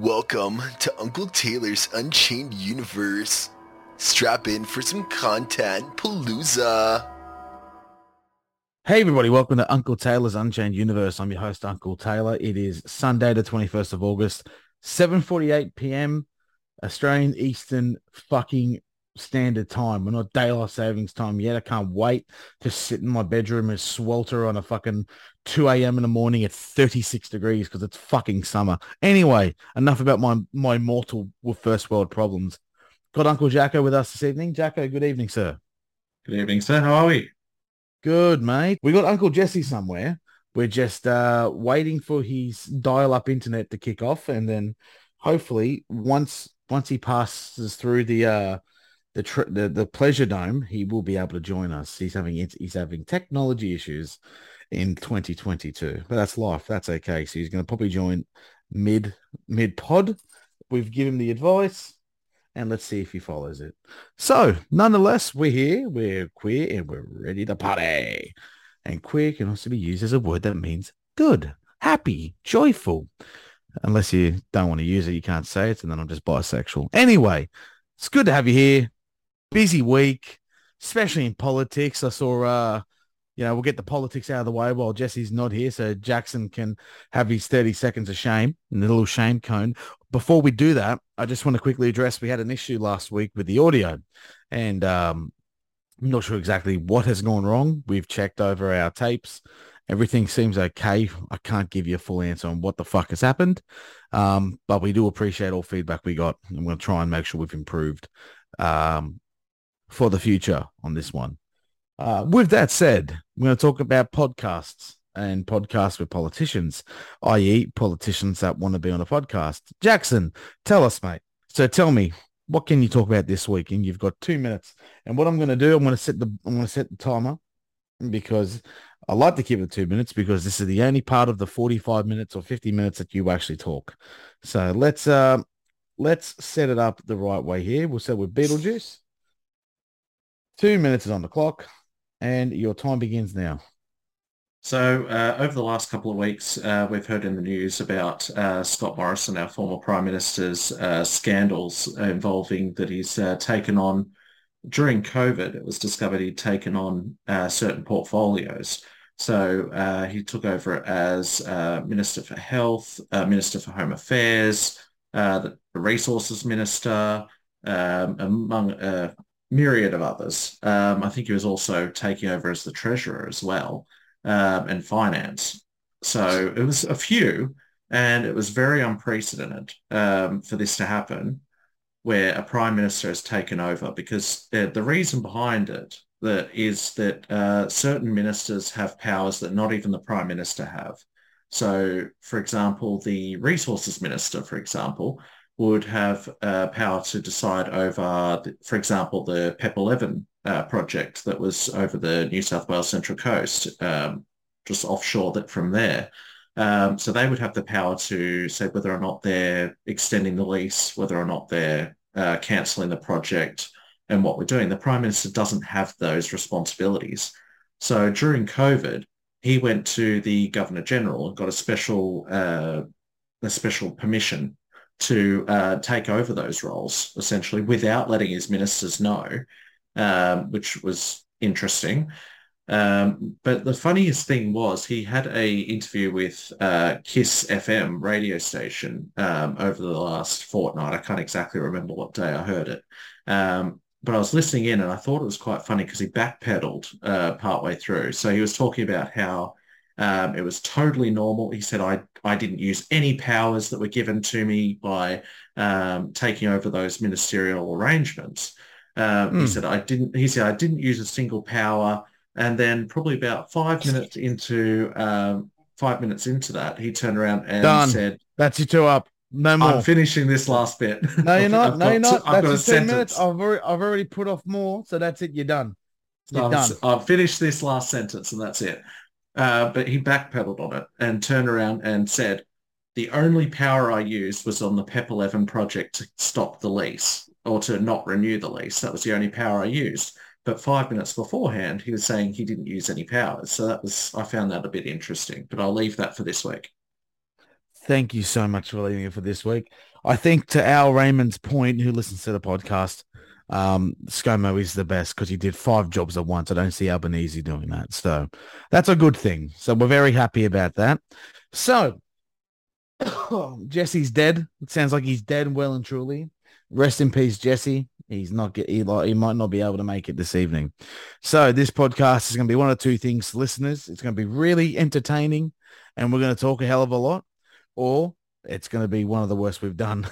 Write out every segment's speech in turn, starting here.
Welcome to Uncle Taylor's Unchained Universe. Strap in for some content, Palooza. Hey everybody, welcome to Uncle Taylor's Unchained Universe. I'm your host, Uncle Taylor. It is Sunday the 21st of August, 7:48 p.m. Australian Eastern fucking Standard Time. We're not daylight savings time yet. I can't wait to sit in my bedroom and swelter on a fucking 2 a.m. in the morning at 36 degrees because it's fucking summer. Anyway, enough about my mortal first world problems. Got Uncle Jacko with us this evening. Jacko, good evening, sir. Good evening, sir. How are we? Good, mate. We got Uncle Jesse somewhere. We're just waiting for his dial-up internet to kick off, and then hopefully once he passes through the pleasure dome, he will be able to join us. He's having technology issues in 2022, but that's life. That's okay. So he's going to probably join mid pod. We've given him the advice, and let's see if he follows it. So, nonetheless, we're here. We're queer, and we're ready to party. And queer can also be used as a word that means good, happy, joyful. Unless you don't want to use it, you can't say it, and then I'm just bisexual. Anyway, it's good to have you here. Busy week, especially in politics. I saw, we'll get the politics out of the way while Jesse's not here, so Jackson can have his 30 seconds of shame and a little shame cone. Before we do that, I just want to quickly address, we had an issue last week with the audio, and I'm not sure exactly what has gone wrong. We've checked over our tapes. Everything seems okay. I can't give you a full answer on what the fuck has happened, but we do appreciate all feedback we got. I'm going to try and make sure we've improved for the future on this one. With that said, we're going to talk about podcasts and podcasts with politicians, i.e. politicians that want to be on a podcast. Jackson, tell us, mate. So tell me, what can you talk about this week? And you've got 2 minutes. And what I'm going to do, I'm going to set the timer, because I like to keep it 2 minutes, because this is the only part of the 45 minutes or 50 minutes that you actually talk. So let's set it up the right way here. We'll start with Beetlejuice. 2 minutes is on the clock, and your time begins now. So over the last couple of weeks, we've heard in the news about Scott Morrison, our former Prime Minister's scandals involving that he's taken on, during COVID, it was discovered he'd taken on certain portfolios. So he took over as Minister for Health, Minister for Home Affairs, the Resources Minister, among myriad of others. I think he was also taking over as the treasurer as well, and finance. So it was a few, and it was very unprecedented for this to happen, where a prime minister has taken over, because the reason behind it is that certain ministers have powers that not even the prime minister have. So, for example, the resources minister, for example, would have power to decide over, for example, the PEP 11 project that was over the New South Wales Central Coast, just offshore that from there. So they would have the power to say whether or not they're extending the lease, whether or not they're cancelling the project, and what we're doing. The Prime Minister doesn't have those responsibilities. So during COVID, he went to the Governor General and got a special permission to take over those roles, essentially, without letting his ministers know, which was interesting. But the funniest thing was he had a interview with KISS FM radio station over the last fortnight. I can't exactly remember what day I heard it, but I was listening in, and I thought it was quite funny because he backpedaled partway through. So he was talking about how it was totally normal. He said, I didn't use any powers that were given to me by taking over those ministerial arrangements. He said, I didn't use a single power. And then probably about 5 minutes into that, he turned around and said, "That's your 2 up. No more. I'm finishing this last bit. No, you're not. No, you're not. That's your 2 minutes. I've already put off more, so that's it. You're done. You're done. I've finished this last sentence, and that's it." But he backpedaled on it and turned around and said, "The only power I used was on the PEP 11 project to stop the lease or to not renew the lease. That was the only power I used." But 5 minutes beforehand, he was saying he didn't use any powers. So I found that a bit interesting, but I'll leave that for this week. Thank you so much for leaving it for this week. I think to Al Raymond's point, who listens to the podcast, ScoMo is the best because he did 5 jobs at once. I don't see Albanese doing that. So that's a good thing. So we're very happy about that. So Jesse's dead. It sounds like he's dead well and truly. Rest in peace, Jesse. He's not. He might not be able to make it this evening. So this podcast is going to be one of two things, listeners. It's going to be really entertaining and we're going to talk a hell of a lot, or it's going to be one of the worst we've done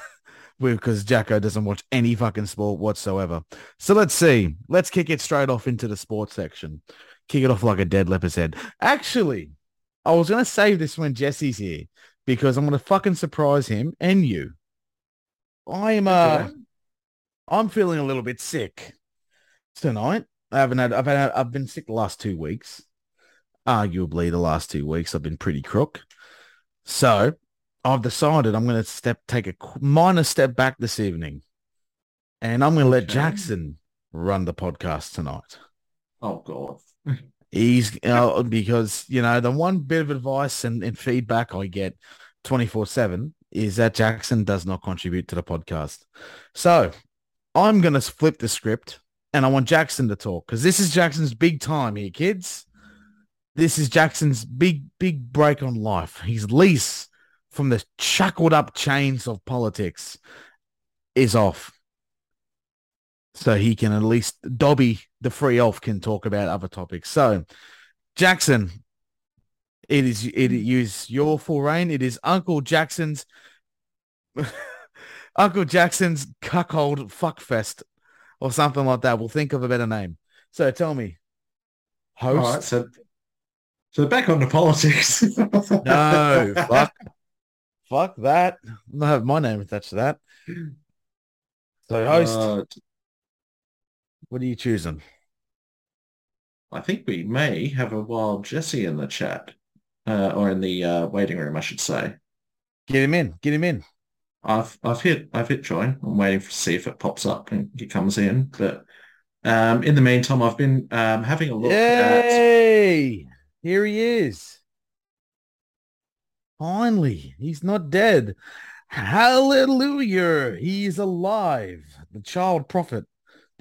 because Jacko doesn't watch any fucking sport whatsoever. So let's see. Let's kick it straight off into the sports section. Kick it off like a dead leopard's head. Actually, I was going to save this when Jesse's here because I'm going to fucking surprise him and you. I'm feeling a little bit sick tonight. I've been sick the last 2 weeks. Arguably the last 2 weeks I've been pretty crook. So I've decided I'm going to take a minor step back this evening, and I'm going to let Jackson run the podcast tonight. Oh God. He's because, you know, the one bit of advice and feedback I get 24/7 is that Jackson does not contribute to the podcast. So I'm going to flip the script and I want Jackson to talk because this is Jackson's big time here, kids. This is Jackson's big break on life. His lease from the shackled up chains of politics is off. So he can at least, Dobby, the free elf, can talk about other topics. So Jackson, it is your full reign. It is Uncle Jackson's cuckold fuckfest or something like that. We'll think of a better name. So tell me, host. All right, so back on the politics. No, fuck that. I'm not having my name attached to that. So host, what are you choosing? I think we may have a wild Jesse in the chat or in the waiting room, I should say. Get him in. I've hit join. I'm waiting to see if it pops up and it comes in. But in the meantime, I've been having a look. Yay! Here he is. Finally, he's not dead. Hallelujah! He is alive. The child prophet,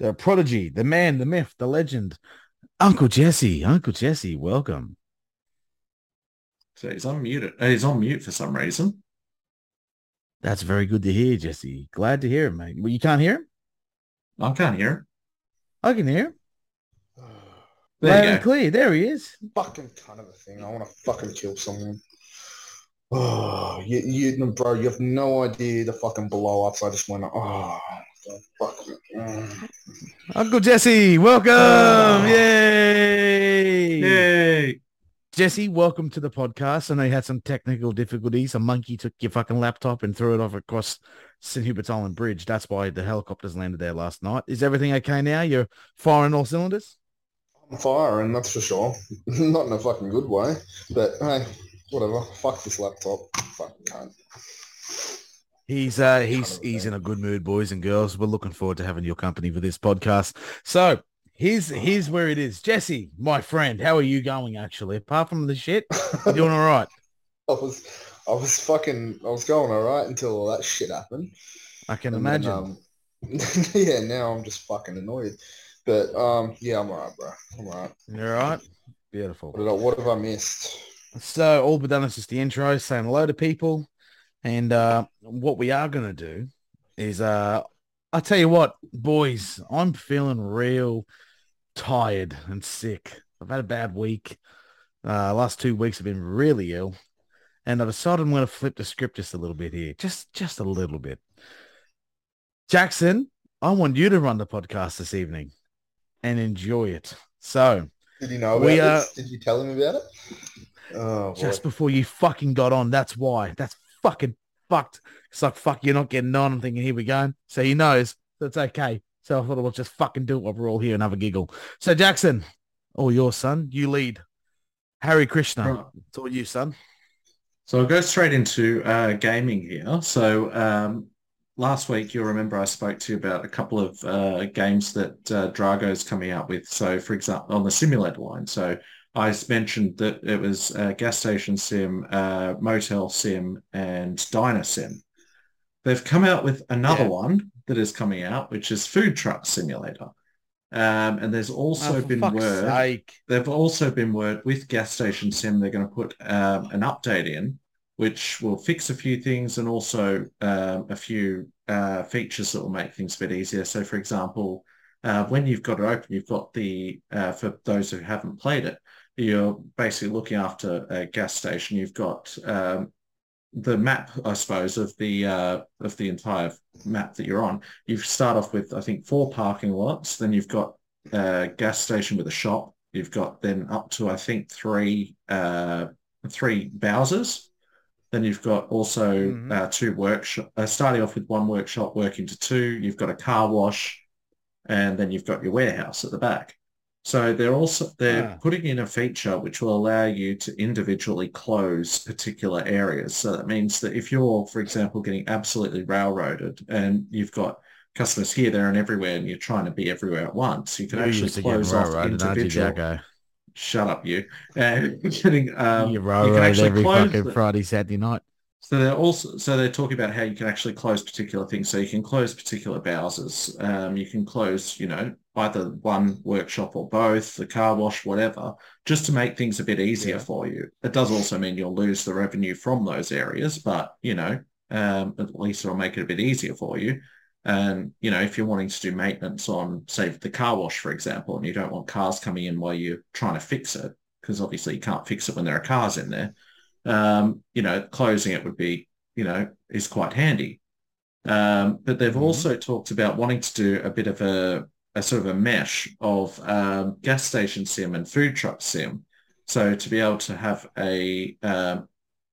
the prodigy, the man, the myth, the legend, Uncle Jesse. Uncle Jesse, welcome. So he's unmuted. He's on mute for some reason. That's very good to hear, Jesse. Glad to hear it, mate. Well, you can't hear him? I can't hear him. I can hear him. There you go. Clear. There he is. Fucking kind of a thing. I want to fucking kill someone. Oh, you bro, you have no idea the fucking blow-ups. I just went, oh, fuck. Uncle Jesse, welcome. Yay. Yay. Jesse, welcome to the podcast. I know you had some technical difficulties. A monkey took your fucking laptop and threw it off across St. Hubert's Island Bridge. That's why the helicopters landed there last night. Is everything okay now? You're firing all cylinders? I'm firing, that's for sure. Not in a fucking good way. But, hey, whatever. Fuck this laptop. Fucking cunt. He's in a good mood, boys and girls. We're looking forward to having your company for this podcast. So... Here's where it is. Jesse, my friend, how are you going, actually? Apart from the shit, you doing all right? I was going all right until all that shit happened. I can imagine. Then, yeah, now I'm just fucking annoyed. But, yeah, I'm all right, bro. I'm all right. You're all right? Beautiful. What have I missed? So all we've done is just the intro, saying hello to people. And what we are going to do is... I tell you what, boys, I'm feeling real tired and sick. I've had a bad week. Last 2 weeks have been really ill. And I decided I'm going to flip the script just a little bit here. Just a little bit. Jackson, I want you to run the podcast this evening and enjoy it. So, did you know about this? Did you tell him about it? Oh, just boy. Before you fucking got on. That's why. That's fucking fucked. It's like, fuck, you're not getting on. I'm thinking, here we go. So he knows that's okay. So I thought we'll just fucking do it while we're all here and have a giggle. So Jackson, or your son, you lead. Hare Krishna. It's all you, son. So I'll go straight into gaming here. So last week, you'll remember I spoke to you about a couple of games that Drago's coming out with. So for example, on the simulator line. So I mentioned that it was Gas Station Sim, Motel Sim, and Diner Sim. They've come out with another one that is coming out, which is Food Truck Simulator. And there's also been word. They've also been word with Gas Station Sim, they're going to put an update in, which will fix a few things and also a few features that will make things a bit easier. So, for example, when you've got it open, you've got the, for those who haven't played it, you're basically looking after a gas station. You've got the map, I suppose, of the entire map that you're on. You start off with, I think, 4 parking lots. Then you've got a gas station with a shop. You've got then up to, I think, 3 Bowsers. Then you've got also 2 workshops, starting off with 1 workshop, working to 2. You've got a car wash, and then you've got your warehouse at the back. So they're putting in a feature which will allow you to individually close particular areas. So that means that if you're, for example, getting absolutely railroaded and you've got customers here, there and everywhere, and you're trying to be everywhere at once, you can actually close off individual. Shut up, you. You railroad every fucking Friday, Saturday night. So they're also talking about how you can actually close particular things. So you can close particular Bowsers. You can close, either one workshop or both, the car wash, whatever, just to make things a bit easier for you. It does also mean you'll lose the revenue from those areas, but, at least it'll make it a bit easier for you. And, if you're wanting to do maintenance on, say, the car wash, for example, and you don't want cars coming in while you're trying to fix it, because obviously you can't fix it when there are cars in there, closing it would be, is quite handy. But they've also talked about wanting to do a bit of a sort of a mesh of Gas Station Sim and Food Truck Sim. So to be able to have an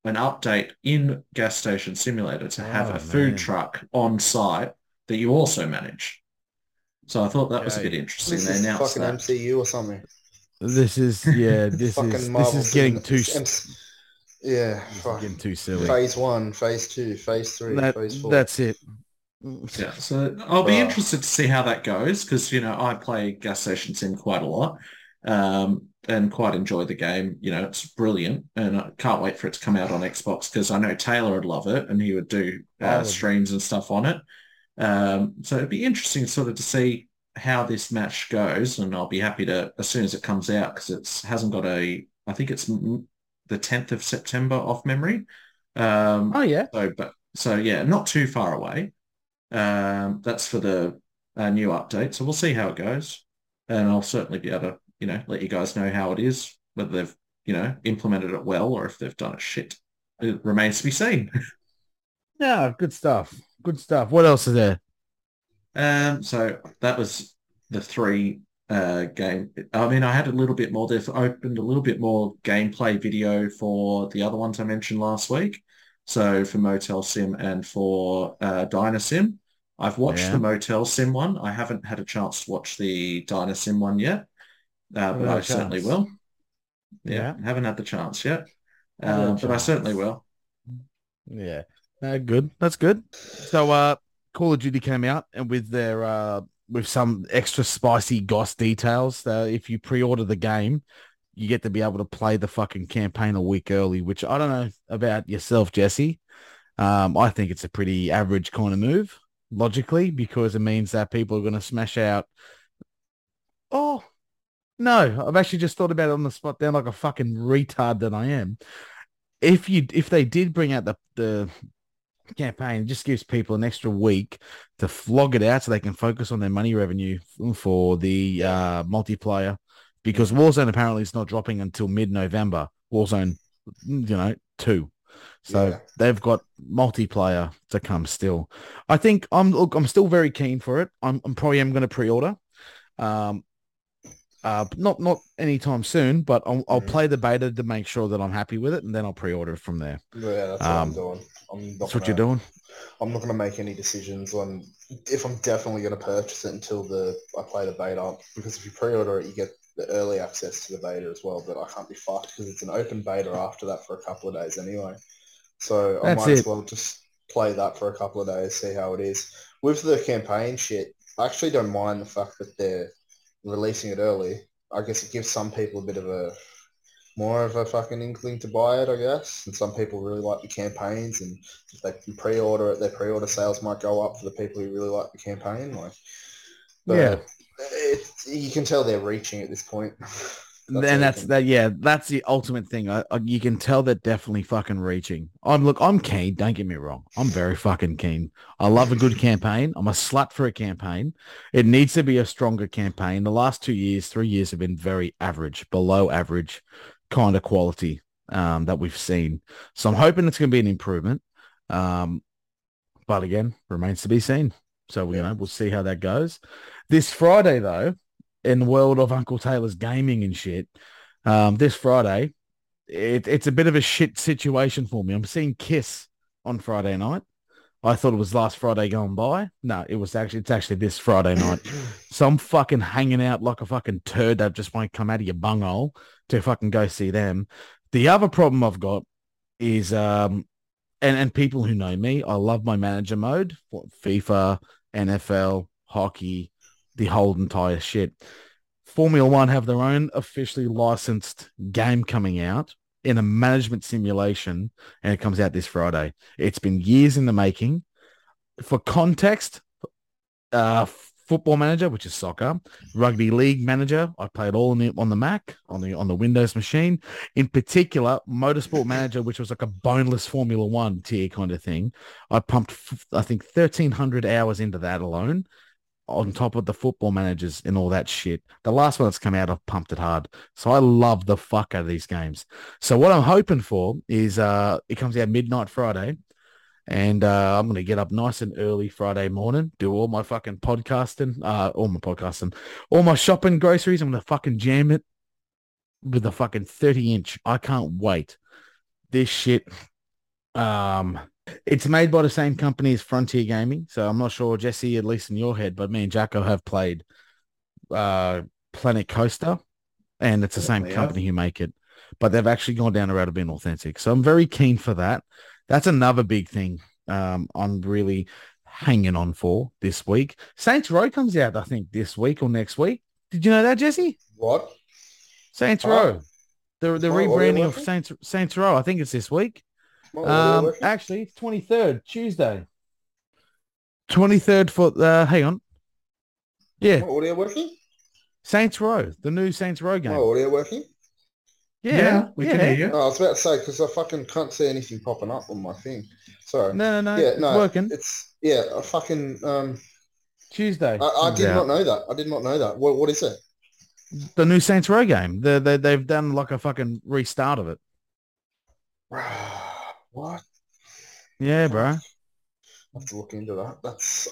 update in Gas Station Simulator to have a food truck on site that you also manage. So I thought that was a bit interesting. They announced fucking that. MCU or something. This is getting too... getting too silly. Phase 1, phase 2, phase 3, phase 4. That's it. Yeah, so I'll be interested to see how that goes because, I play Gas Station Sim quite a lot and quite enjoy the game. It's brilliant and I can't wait for it to come out on Xbox because I know Taylor would love it and he would do streams and stuff on it. So it'd be interesting sort of to see how this match goes and I'll be happy to, as soon as it comes out because it hasn't got I think it's the 10th of September off memory. Not too far away. That's for the new update, so we'll see how it goes and I'll certainly be able to let you guys know how it is, whether they've implemented it well or if they've done it shit. It remains to be seen. Yeah, good stuff. What else is there? So that was the 3 game. I had a little bit more. They've opened a little bit more gameplay video for the other ones I mentioned last week. So for Motel Sim and for Diner Sim. I've watched the Motel Sim one. I haven't had a chance to watch the Diner Sim one yet, but I certainly will. Yeah, haven't had the chance yet, but I certainly will. Yeah, good. That's good. So Call of Duty came out and with their with some extra spicy goss details. If you pre-order the game, you get to be able to play the fucking campaign a week early, which I don't know about yourself, Jesse. I think it's a pretty average kind of move, logically, because it means that people are going to smash out. Oh, no, I've actually just thought about it on the spot down like a fucking retard that I am. If they did bring out the campaign, it just gives people an extra week to flog it out so they can focus on their money revenue for the multiplayer. Because Warzone apparently is not dropping until mid-November. Warzone, 2. So they've got multiplayer to come still. I think I'm still very keen for it. I'm probably am going to pre-order. Not anytime soon, but I'll play the beta to make sure that I'm happy with it, and then I'll pre-order it from there. Yeah, that's what I'm doing. That's what you're doing. I'm not going to make any decisions on if I'm definitely going to purchase it until I play the beta. Because if you pre-order it, you get the early access to the beta as well, but I can't be fucked because it's an open beta after that for a couple of days anyway. So I might as well just play that for a couple of days, see how it is. With the campaign shit, I actually don't mind the fact that they're releasing it early. I guess it gives some people a bit of a more of a fucking inkling to buy it, I guess. And some people really like the campaigns, and if they can pre-order it, their pre-order sales might go up for the people who really like the campaign. Like, but yeah, you can tell they're reaching at this point. That's the ultimate thing. You can tell they're definitely fucking reaching. I'm keen. Don't get me wrong. I'm very fucking keen. I love a good campaign. I'm a slut for a campaign. It needs to be a stronger campaign. The last 3 years have been very average, below average kind of quality that we've seen. So I'm hoping it's going to be an improvement. But again, remains to be seen. So, we'll see how that goes. This Friday, though, in the world of Uncle Taylor's gaming and shit, this Friday, it's a bit of a shit situation for me. I'm seeing KISS on Friday night. I thought it was last Friday gone by. No, it's actually this Friday night. So I'm fucking hanging out like a fucking turd that just won't come out of your bunghole to fucking go see them. The other problem I've got is, and people who know me, I love my manager mode, FIFA, NFL, hockey, the whole entire shit. Formula One have their own officially licensed game coming out in a management simulation, and it comes out this Friday. It's been years in the making. For context, Football Manager, which is soccer, Rugby League Manager, I played all on the Mac, on the Windows machine. In particular, Motorsport Manager, which was like a boneless Formula One tier kind of thing. I pumped, I think, 1,300 hours into that alone, on top of the Football Managers and all that shit. The last one that's come out, I've pumped it hard. So I love the fuck out of these games. So what I'm hoping for is it comes out midnight Friday, and I'm going to get up nice and early Friday morning, do all my fucking podcasting, all my shopping, groceries. I'm going to fucking jam it with a fucking 30-inch. I can't wait. This shit... it's made by the same company as Frontier Gaming, so I'm not sure, Jesse, at least in your head, but me and Jacko have played Planet Coaster, and it's the same company who make it, but they've actually gone down the road of being authentic, so I'm very keen for that. That's another big thing I'm really hanging on for this week. Saints Row comes out, I think, this week or next week. Did you know that, Jesse? What? Saints Row. The rebranding of Saints Row, I think it's this week. Actually, 23rd, Tuesday. 23rd for hang on. Yeah. What, audio working? Saints Row, the new Saints Row game. Oh, audio working? Yeah, we can hear you. Oh, I was about to say, because I fucking can't see anything popping up on my thing. Sorry. No. Yeah, no, it's working. I fucking Tuesday. I did not know that. What is it? The new Saints Row game. They've done like a fucking restart of it. What? Yeah, bro. I have to look into that. That's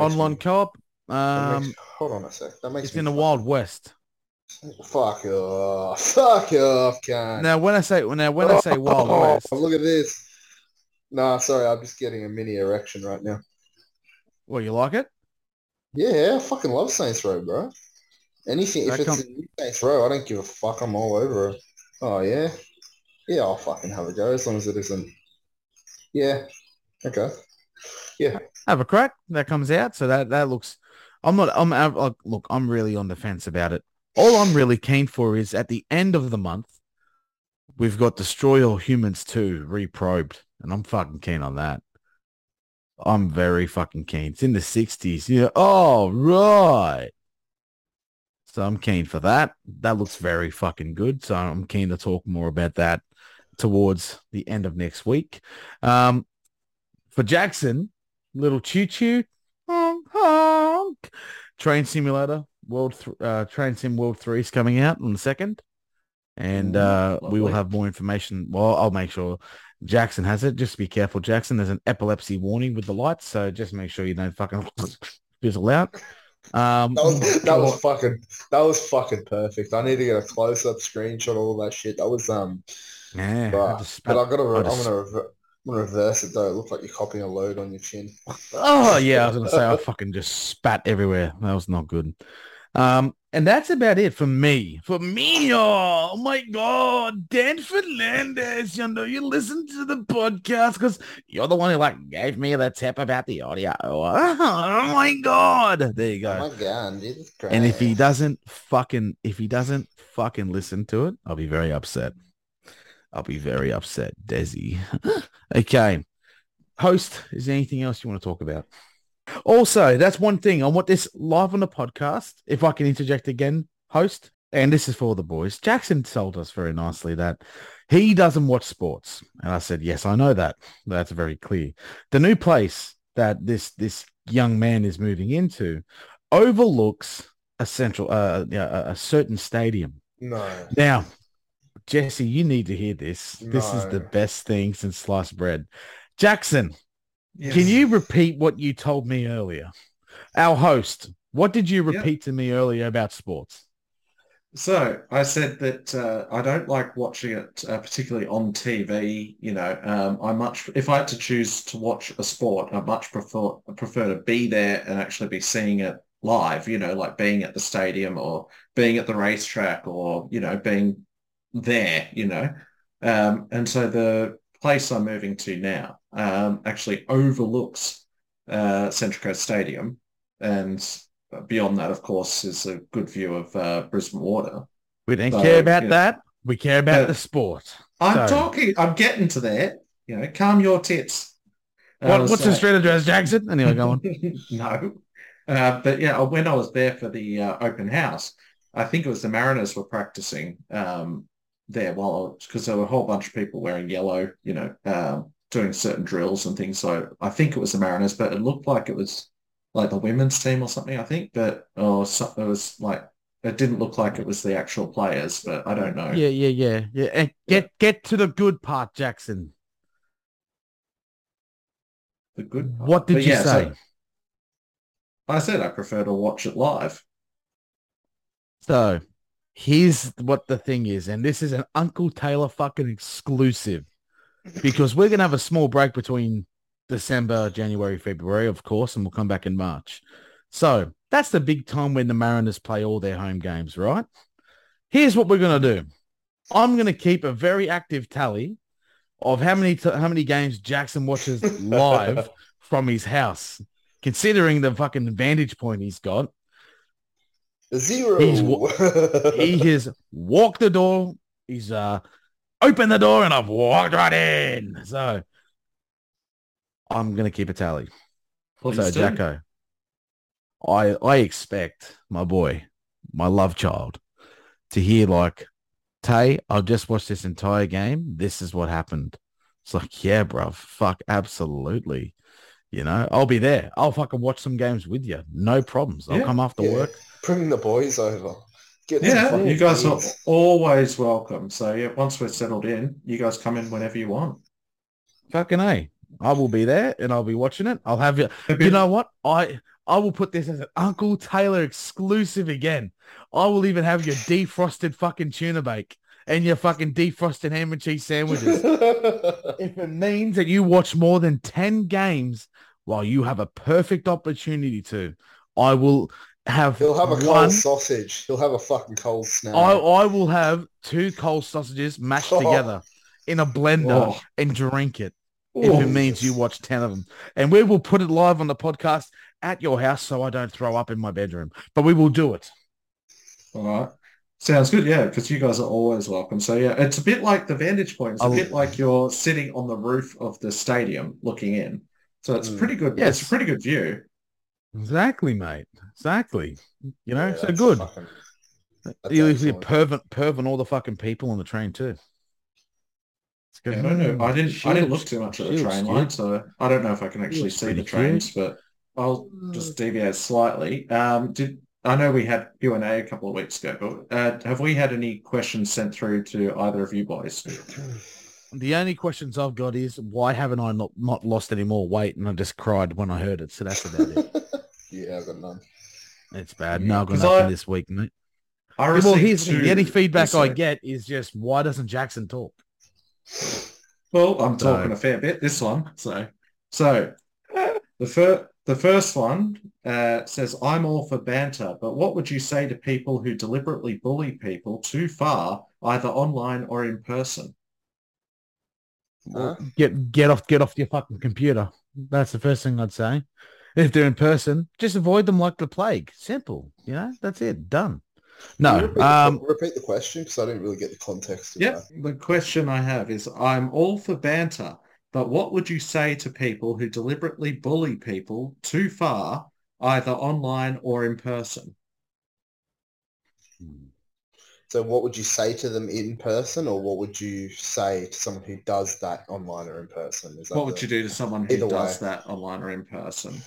online co-op. Hold on a sec. That makes it's in the Wild West. Fuck off! Fuck off, cunt. Now when I say Wild West, look at this. Nah, sorry, I'm just getting a mini erection right now. Well, you like it? Yeah, I fucking love Saints Row, bro. Anything if it's in Saints Row, I don't give a fuck. I'm all over it. Oh yeah. Yeah, I'll fucking have a go as long as it isn't. Yeah. Okay. Yeah. Have a crack. That comes out. So that looks... I'm really on the fence about it. All I'm really keen for is at the end of the month, we've got Destroy All Humans 2 reprobed. And I'm fucking keen on that. I'm very fucking keen. It's in the 60s. Yeah. Oh, right. So I'm keen for that. That looks very fucking good. So I'm keen to talk more about that towards the end of next week. For Jackson, little choo-choo, honk, honk. Train Simulator World, Train Sim World 3 is coming out on the 2nd, and we will have more information. Well, I'll make sure Jackson has it. Just be careful, Jackson. There's an epilepsy warning with the lights, so just make sure you don't fucking fizzle out. That was fucking perfect. I need to get a close-up screenshot of all that shit. That was I'm gonna reverse it though. It looked like you're copying a load on your chin. Oh yeah, I was gonna say I fucking just spat everywhere. That was not good. And that's about it for me. Oh my God, Dan Fernandez, you know, you listen to the podcast because you're the one who like gave me the tip about the audio. Oh my God. There you go. Oh my God, Jesus Christ. And if he doesn't fucking listen to it, I'll be very upset. Desi. Okay. Host, is there anything else you want to talk about? Also, that's one thing. I want this live on the podcast. If I can interject again, host, and this is for the boys. Jackson told us very nicely that he doesn't watch sports. And I said, yes, I know that. That's very clear. The new place that this young man is moving into overlooks a certain stadium. No. Now, Jesse, you need to hear this. No. This is the best thing since sliced bread. Jackson. Yes. Can you repeat what you told me earlier? Our host, what did you repeat to me earlier about sports? So I said that I don't like watching it particularly on TV. You know, if I had to choose to watch a sport, I much prefer to be there and actually be seeing it live, you know, like being at the stadium or being at the racetrack or, you know, being there, you know. And so the place I'm moving to now actually overlooks Central Coast Stadium, and beyond that, of course, is a good view of Brisbane Water. We don't care about that. We care about the sport. I'm getting to that. You know, calm your tits. What's the street address, Jackson? Anyway, go on. No. But yeah, when I was there for the open house, I think it was the Mariners were practicing there because there were a whole bunch of people wearing yellow, you know, doing certain drills and things. So I think it was the Mariners, but it looked like it was like the women's team or something, I think. But it was like it didn't look like it was the actual players, but I don't know. Yeah. And get to the good part, Jackson. The good part. What did you say? So I said I prefer to watch it live. So here's what the thing is, and this is an Uncle Taylor fucking exclusive, because we're going to have a small break between December, January, February, of course, and we'll come back in March. So that's the big time when the Mariners play all their home games, right? Here's what we're going to do. I'm going to keep a very active tally of how many games Jackson watches live from his house, considering the fucking vantage point he's got. Zero. He has walked the door. He's opened the door, and I've walked right in. So I'm going to keep a tally. Please so, do. Jacko, I expect my boy, my love child, to hear like, Tay, I've just watched this entire game. This is what happened. It's like, yeah, bruv. Fuck, absolutely. You know, I'll be there. I'll fucking watch some games with you. No problems. I'll come after work. Bring the boys over. You guys are always welcome. So yeah, once we're settled in, you guys come in whenever you want. Fucking A. I will be there and I'll be watching it. I'll have you. You know what? I will put this as an Uncle Taylor exclusive again. I will even have your defrosted fucking tuna bake and your fucking defrosted ham and cheese sandwiches. If it means that you watch more than 10 games while you have a perfect opportunity to, I will... He'll have a cold sausage. He'll have a fucking cold snack. I will have two cold sausages mashed together in a blender and drink it. If it means you watch 10 of them. And we will put it live on the podcast at your house so I don't throw up in my bedroom. But we will do it. All right. Sounds good, yeah, because you guys are always welcome. So, yeah, it's a bit like the vantage point. It's a bit like you're sitting on the roof of the stadium looking in. So it's pretty good. Yes. It's a pretty good view. Exactly, mate. Exactly. You know, so good. You'll be perving all the fucking people on the train too. Yeah, no. I didn't look too much at the train line, so I don't know if I can actually see the trains, but I'll just deviate slightly. I know we had Q&A a couple of weeks ago, but have we had any questions sent through to either of you boys? The only questions I've got is why haven't I not lost any more weight? And I just cried when I heard it. So that's about it. Yeah, I've got none. It's bad. No, I've got nothing this week, mate. The only feedback I get is just, why doesn't Jackson talk? Well, I'm talking a fair bit this one. So the The first one says, I'm all for banter, but what would you say to people who deliberately bully people too far, either online or in person? Get off your fucking computer. That's the first thing I'd say. If they're in person, just avoid them like the plague. Simple. You know, that's it. Done. No. Repeat the question because I didn't really get the context. Yeah. The question I have is, I'm all for banter, but what would you say to people who deliberately bully people too far, either online or in person? So what would you say to them in person, or what would you say to someone who does that online or in person? Is that what would you do to someone who does that online or in person?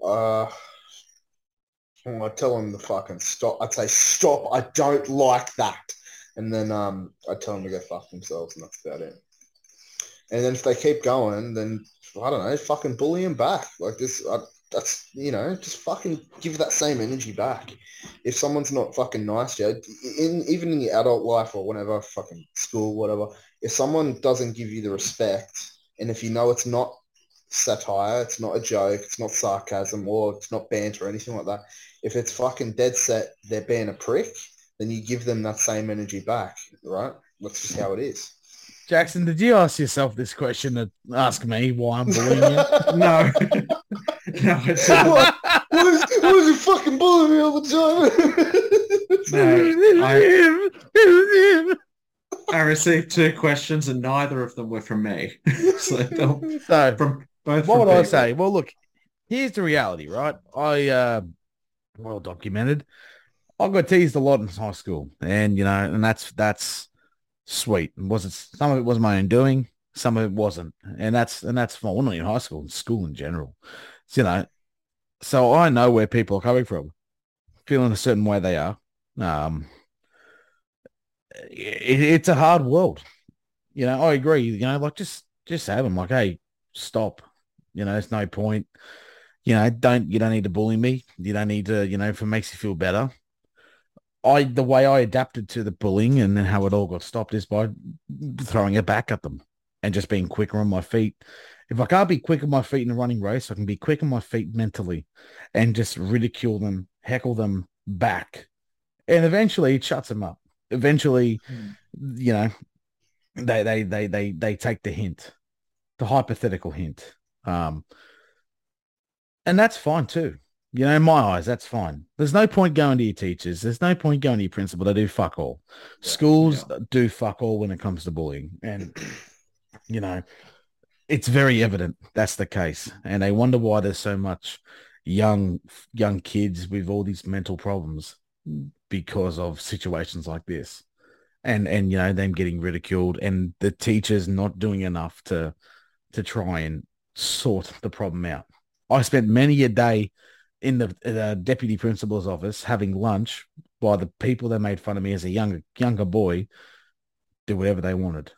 I'd tell them to fucking stop. I'd say, stop, I don't like that. And then I'd tell them to go fuck themselves, and that's about it. And then if they keep going, then, I don't know, fucking bully them back. Like this, that's, you know, just fucking give that same energy back. If someone's not fucking nice to you, even in your adult life or whenever, fucking school, whatever, if someone doesn't give you the respect, and if you know it's not satire, it's not a joke, it's not sarcasm, or it's not banter or anything like that, if it's fucking dead set they're being a prick, then you give them that same energy back, right? That's just how it is. Jackson, did you ask yourself this question to ask me why I'm bullying you? No. No, it's not. Why is he fucking bullying me all the time? It was him. I received two questions and neither of them were from me. What would I say? Well, look, here's the reality, right? I well documented. I got teased a lot in high school, and you know, and that's sweet. Some of it was my own doing, some of it wasn't, and that's fine. Well, not in high school, in school in general, so, you know. So I know where people are coming from, feeling a certain way they are. It's a hard world, you know. I agree, you know. Like just have them like, hey, stop. You know, there's no point. You know, you don't need to bully me. You don't need to. You know, if it makes you feel better. The way I adapted to the bullying and then how it all got stopped is by throwing it back at them and just being quicker on my feet. If I can't be quick on my feet in a running race, I can be quick on my feet mentally and just ridicule them, heckle them back. And eventually it shuts them up. Eventually, you know, they take the hint, the hypothetical hint. And that's fine too. You know, in my eyes, that's fine. There's no point going to your teachers. There's no point going to your principal. They do fuck all. Yeah, schools do fuck all when it comes to bullying. And, you know, it's very evident that's the case. And I wonder why there's so much young kids with all these mental problems because of situations like this. And you know, them getting ridiculed and the teachers not doing enough to try and sort the problem out. I spent many a day in the deputy principal's office having lunch by the people that made fun of me as a younger boy do whatever they wanted.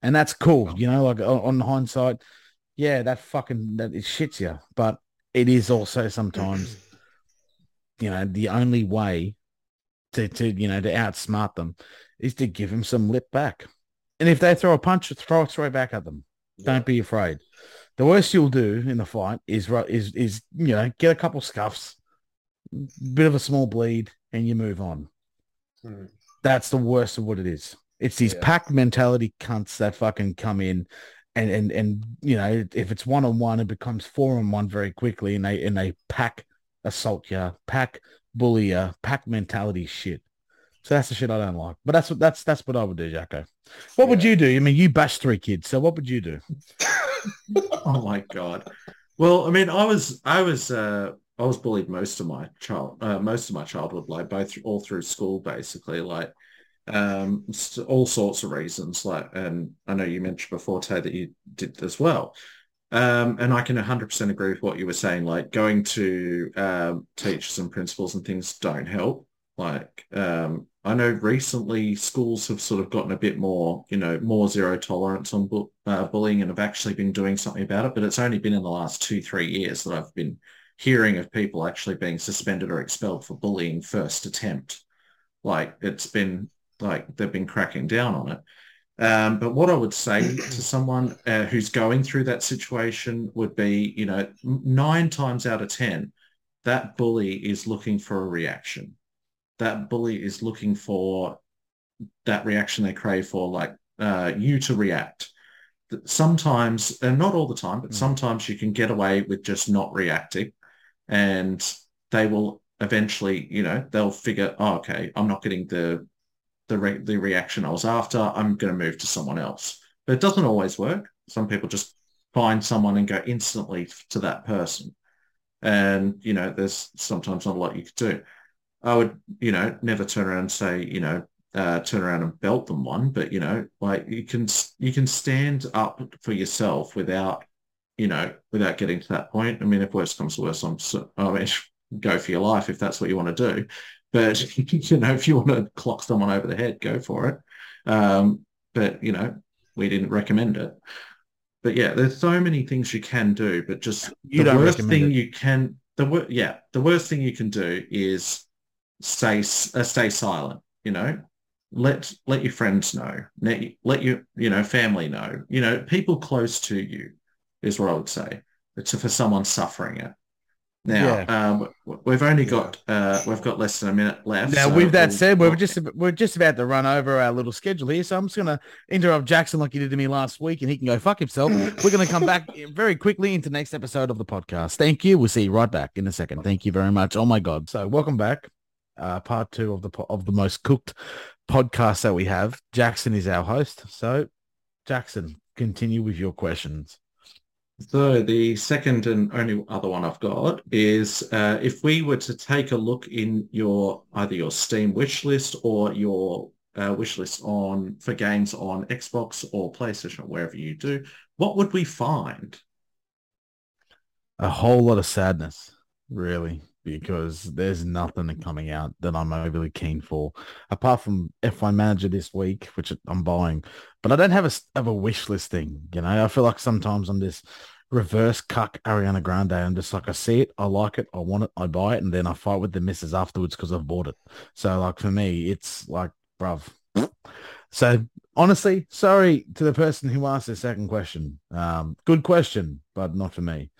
And that's cool. You know, like on hindsight, yeah, that it shits you. But it is also sometimes, you know, the only way to outsmart them is to give them some lip back. And if they throw a punch, throw it straight back at them. Yeah. Don't be afraid. The worst you'll do in the fight is you know, get a couple scuffs, bit of a small bleed, and you move on. Mm. That's the worst of what it is. It's these pack mentality cunts that fucking come in, and you know, if it's 1-on-1, it becomes 4-on-1 very quickly, and they pack assault you, pack bully you, pack mentality shit. So that's the shit I don't like. But that's what I would do, Jacko. What would you do? I mean, you bashed 3 kids, so what would you do? Oh my God. Well, I mean, I was bullied most of my childhood, like all through school, basically, like all sorts of reasons. Like, and I know you mentioned before, Tay, that you did as well. And I can 100% agree with what you were saying. Like going to teachers and principals and things don't help. Like I know recently schools have sort of gotten a bit more, you know, more zero tolerance on bullying and have actually been doing something about it. But it's only been in the last 2-3 years that I've been hearing of people actually being suspended or expelled for bullying first attempt. Like it's been like they've been cracking down on it. But what I would say to someone who's going through that situation would be, you know, 9 times out of 10, that bully is looking for a reaction. That bully is looking for that reaction they crave for, like you to react. Sometimes, and not all the time, but sometimes you can get away with just not reacting, and they will eventually, you know, they'll figure, oh, okay, I'm not getting the reaction I was after. I'm going to move to someone else. But it doesn't always work. Some people just find someone and go instantly to that person. And, you know, there's sometimes not a lot you could do. I would, you know, never turn around and say, you know, turn around and belt them one, but, you know, like you can stand up for yourself without, you know, without getting to that point. I mean, if worse comes to worse, go for your life if that's what you want to do. But, you know, if you want to clock someone over the head, go for it. But, you know, we didn't recommend it. But, yeah, there's so many things you can do, but just the worst thing you can do is stay silent, you know. Let your friends know. Let your, you know, family know. You know, people close to you is what I would say. It's for someone suffering it. Now, we've only got we've got less than a minute left. Now, so with that said, we're just about to run over our little schedule here, so I'm just going to interrupt Jackson like he did to me last week, and he can go fuck himself. We're going to come back very quickly into next episode of the podcast. Thank you. We'll see you right back in a second. Thank you very much. Oh, my God. So welcome back. Part two of the most cooked podcast that we have. Jackson is our host. So, Jackson, continue with your questions. So the second and only other one I've got is if we were to take a look in your either your Steam wish list or your wish list for games on Xbox or PlayStation or wherever you do, what would we find? A whole lot of sadness, really, because there's nothing coming out that I'm overly keen for, apart from F1 Manager this week, which I'm buying. But I don't have a wish list thing, you know. I feel like sometimes I'm this reverse cuck Ariana Grande. I'm just like, I see it, I like it, I want it, I buy it, and then I fight with the missus afterwards because I've bought it. So, like, for me, it's like, bruv. So, honestly, sorry to the person who asked the second question. Good question, but not for me.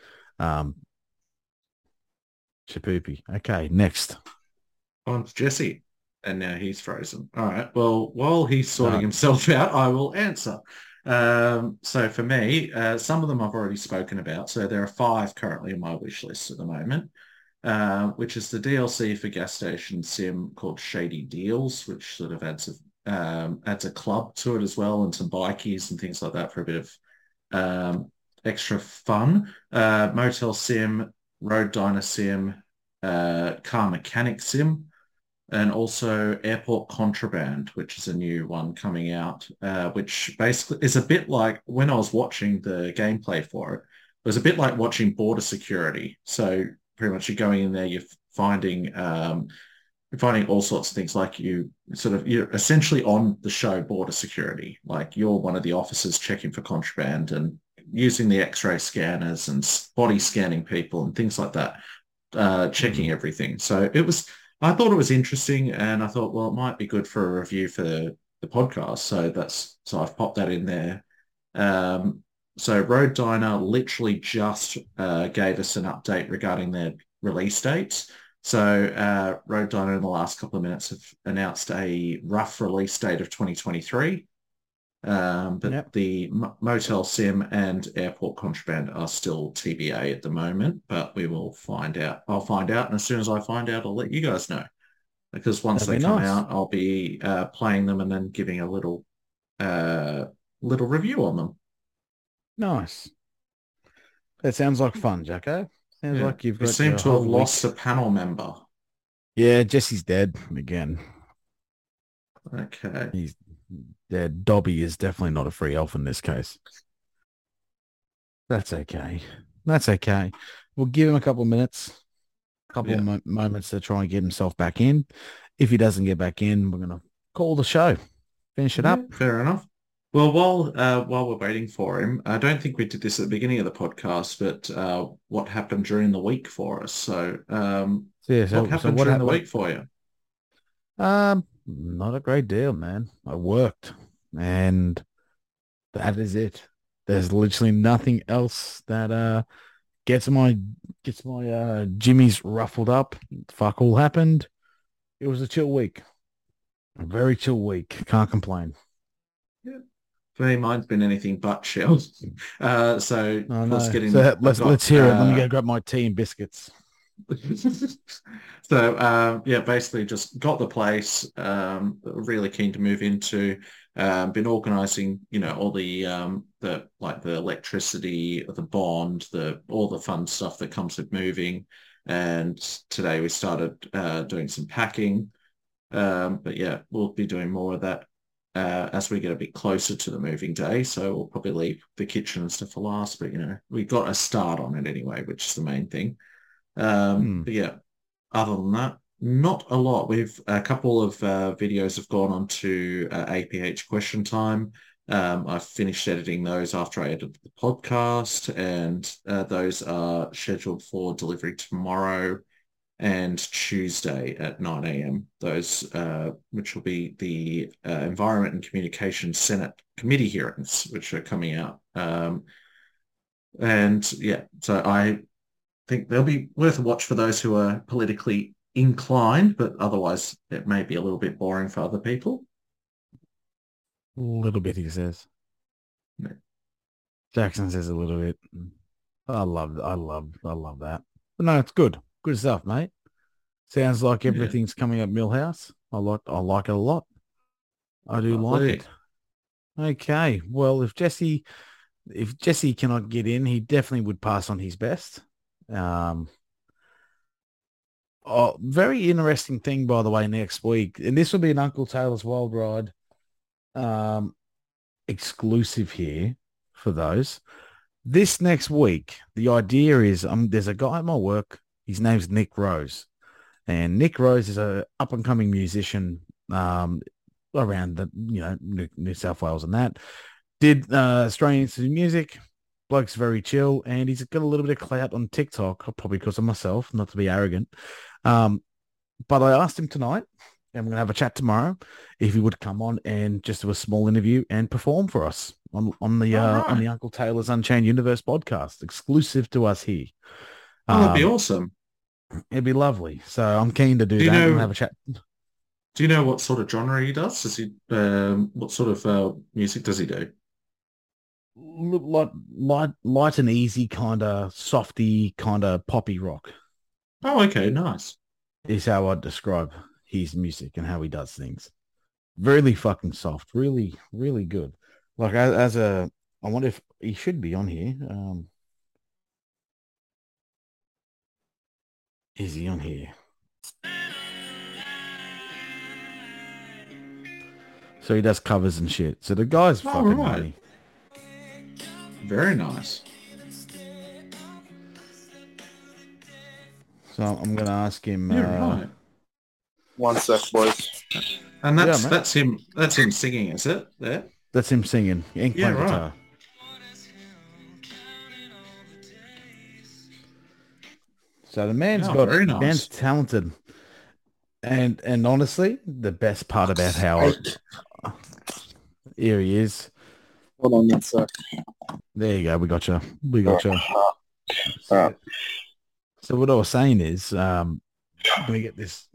Chapoopy. Okay, next. Oh, it's Jesse. And now he's frozen. All right. Well, while he's sorting himself out, I will answer. So for me, some of them I've already spoken about. So there are 5 currently in my wish list at the moment, which is the DLC for Gas Station Sim called Shady Deals, which sort of adds a club to it as well, and some bikies and things like that for a bit of extra fun. Motel Sim, Road Diner Sim, Car Mechanic Sim, and also Airport Contraband, which is a new one coming out, which basically is a bit like, when I was watching the gameplay for it, it was a bit like watching Border Security. So pretty much you're going in there, you're finding all sorts of things, like you're essentially on the show Border Security. Like you're one of the officers checking for contraband and using the X-ray scanners and body scanning people and things like that, checking everything. So I thought it was interesting, and I thought, well, it might be good for a review for the podcast. So I've popped that in there. So Road Diner literally just gave us an update regarding their release dates. So Road Diner in the last couple of minutes have announced a rough release date of 2023. The Motel Sim and Airport Contraband are still TBA at the moment, but we will find out. I'll find out, and as soon as I find out, I'll let you guys know, because once they come out, I'll be playing them and then giving a little review on them. Nice. That sounds like fun, Jacko. Sounds like you've got. You seem to have lost a panel member. Yeah, Jesse's dead again. Okay. He's dead. Dobby is definitely not a free elf in this case. That's okay. We'll give him a couple of minutes, moments to try and get himself back in. If he doesn't get back in, we're going to call the show, finish it up. Fair enough. Well, while we're waiting for him, I don't think we did this at the beginning of the podcast, but what happened during the week for us. What happened during the week for you? Not a great deal, man. I worked, and That is it. There's literally nothing else that gets my jimmies ruffled up. Fuck all happened. It was a chill week. A very chill week. Can't complain. Yeah. For me, mine's been anything but shells. Let's hear it. Let me go grab my tea and biscuits. Basically just got the place, really keen to move into, been organising, all the electricity, the bond, all the fun stuff that comes with moving. And today we started doing some packing. We'll be doing more of that as we get a bit closer to the moving day. So we'll probably leave the kitchen and stuff for last, but we got a start on it anyway, which is the main thing. Other than that, not a lot. We've a couple of videos have gone on to APH Question Time. I finished editing those after I edited the podcast, and those are scheduled for delivery tomorrow and Tuesday at 9 a.m. Those, which will be the Environment and Communication Senate committee hearings, which are coming out. So I think they'll be worth a watch for those who are politically inclined, but otherwise it may be a little bit boring for other people. A little bit, he says. No. Jackson says a little bit. I love that. But no, it's good. Good stuff, mate. Sounds like everything's coming up Millhouse. I like it a lot. I do like it. Okay. Well, if Jesse cannot get in, he definitely would pass on his best. Very interesting thing, by the way, next week. And this will be an Uncle Taylor's Wild Ride exclusive here for those. This next week, the idea is there's a guy at my work. His name's Nick Rose. And Nick Rose is a up-and-coming musician around the New South Wales and that. Did Australian Institute of Music. Bloke's very chill, and he's got a little bit of clout on TikTok, probably because of myself, not to be arrogant. But I asked him tonight, and we're going to have a chat tomorrow, if he would come on and just do a small interview and perform for us on the Uncle Taylor's Unchained Universe podcast, exclusive to us here. That'd be awesome. It'd be lovely. So I'm keen to do that and have a chat. Do you know what sort of genre he does? Does he what sort of music does he do? Light and easy, kind of softy, kind of poppy rock. Oh, okay, nice. Is how I'd describe his music and how he does things. Really fucking soft. Really, really good. Like, I wonder if he should be on here. Is he on here? So he does covers and shit. So the guy's fucking money. Very nice. So I'm going to ask him. Right. One sec, boys. And that's him. That's him singing, is it? There. That's him singing. Guitar. So the man's got. Very nice. Man's talented. And honestly, the best part about how. Here he is. Hold on one sec. There you go. We got you. So what I was saying is, we get this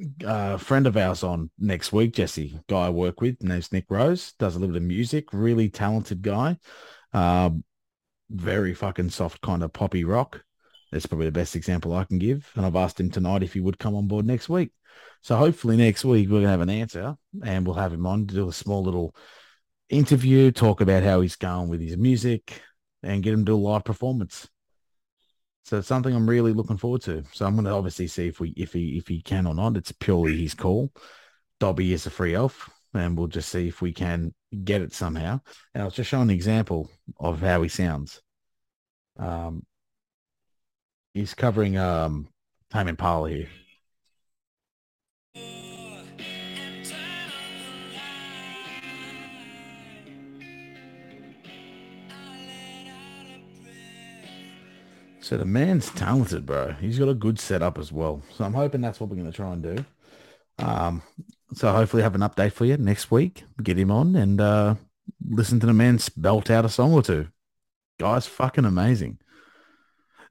friend of ours on next week, Jesse, guy I work with, name's Nick Rose, does a little bit of music, really talented guy, very fucking soft kind of poppy rock. That's probably the best example I can give. And I've asked him tonight if he would come on board next week. So hopefully next week we're going to have an answer and we'll have him on to do a small little interview, talk about how he's going with his music, and get him to do a live performance. So it's something I'm really looking forward to. So I'm going to obviously see if he can or not. It's purely his call. Dobby is a free elf, and we'll just see if we can get it somehow. And I was just showing an example of how he sounds. He's covering Tame Impala here. So the man's talented, bro. He's got a good setup as well. So I'm hoping that's what we're going to try and do. So hopefully have an update for you next week. Get him on and listen to the man belt out a song or two. Guy's fucking amazing.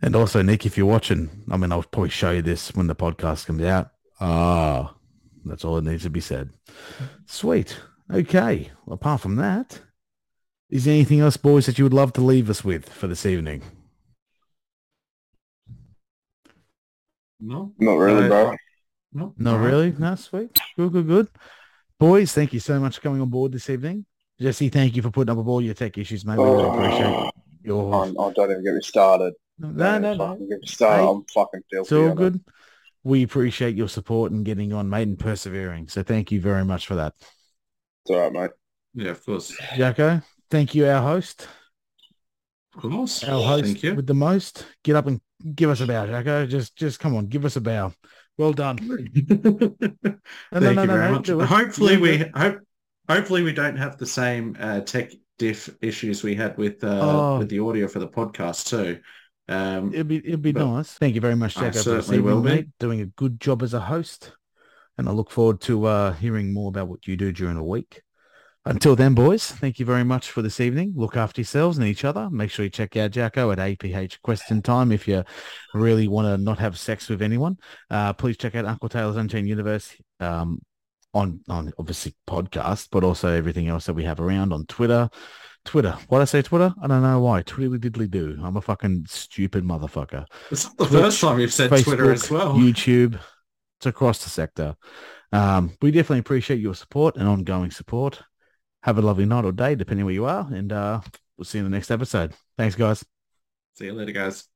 And also, Nick, if you're watching, I mean, I'll probably show you this when the podcast comes out. Ah, that's all that needs to be said. Sweet. Okay. Well, apart from that, is there anything else, boys, that you would love to leave us with for this evening? No. Not really, bro. No. Not really? No, sweet. Good. Boys, thank you so much for coming on board this evening. Jesse, thank you for putting up with all your tech issues, mate. We really appreciate your... I don't even get me started. No. I'm fucking filthy. It's all good. We appreciate your support and getting on, mate, and persevering. So thank you very much for that. It's all right, mate. Yeah, of course. Jacko, thank you, our host. Of course. Our host thank you. With the most. Get up and give us a bow, Jacko. Just come on, give us a bow. Well done. Thank you very much. Hopefully we don't have the same tech diff issues we had with the audio for the podcast too. It'd be nice. Thank you very much, Jack. I certainly will be doing a good job as a host, and I look forward to hearing more about what you do during the week. Until then, boys, thank you very much for this evening. Look after yourselves and each other. Make sure you check out Jacko at APH Question Time if you really want to not have sex with anyone. Please check out Uncle Taylor's Unchained Universe on obviously podcast, but also everything else that we have around on Twitter. Why did I say Twitter? I don't know why. Twiddly diddly do. I'm a fucking stupid motherfucker. It's not the first time you've said Facebook, Twitter as well. YouTube. It's across the sector. We definitely appreciate your support and ongoing support. Have a lovely night or day, depending where you are, and we'll see you in the next episode. Thanks, guys. See you later, guys.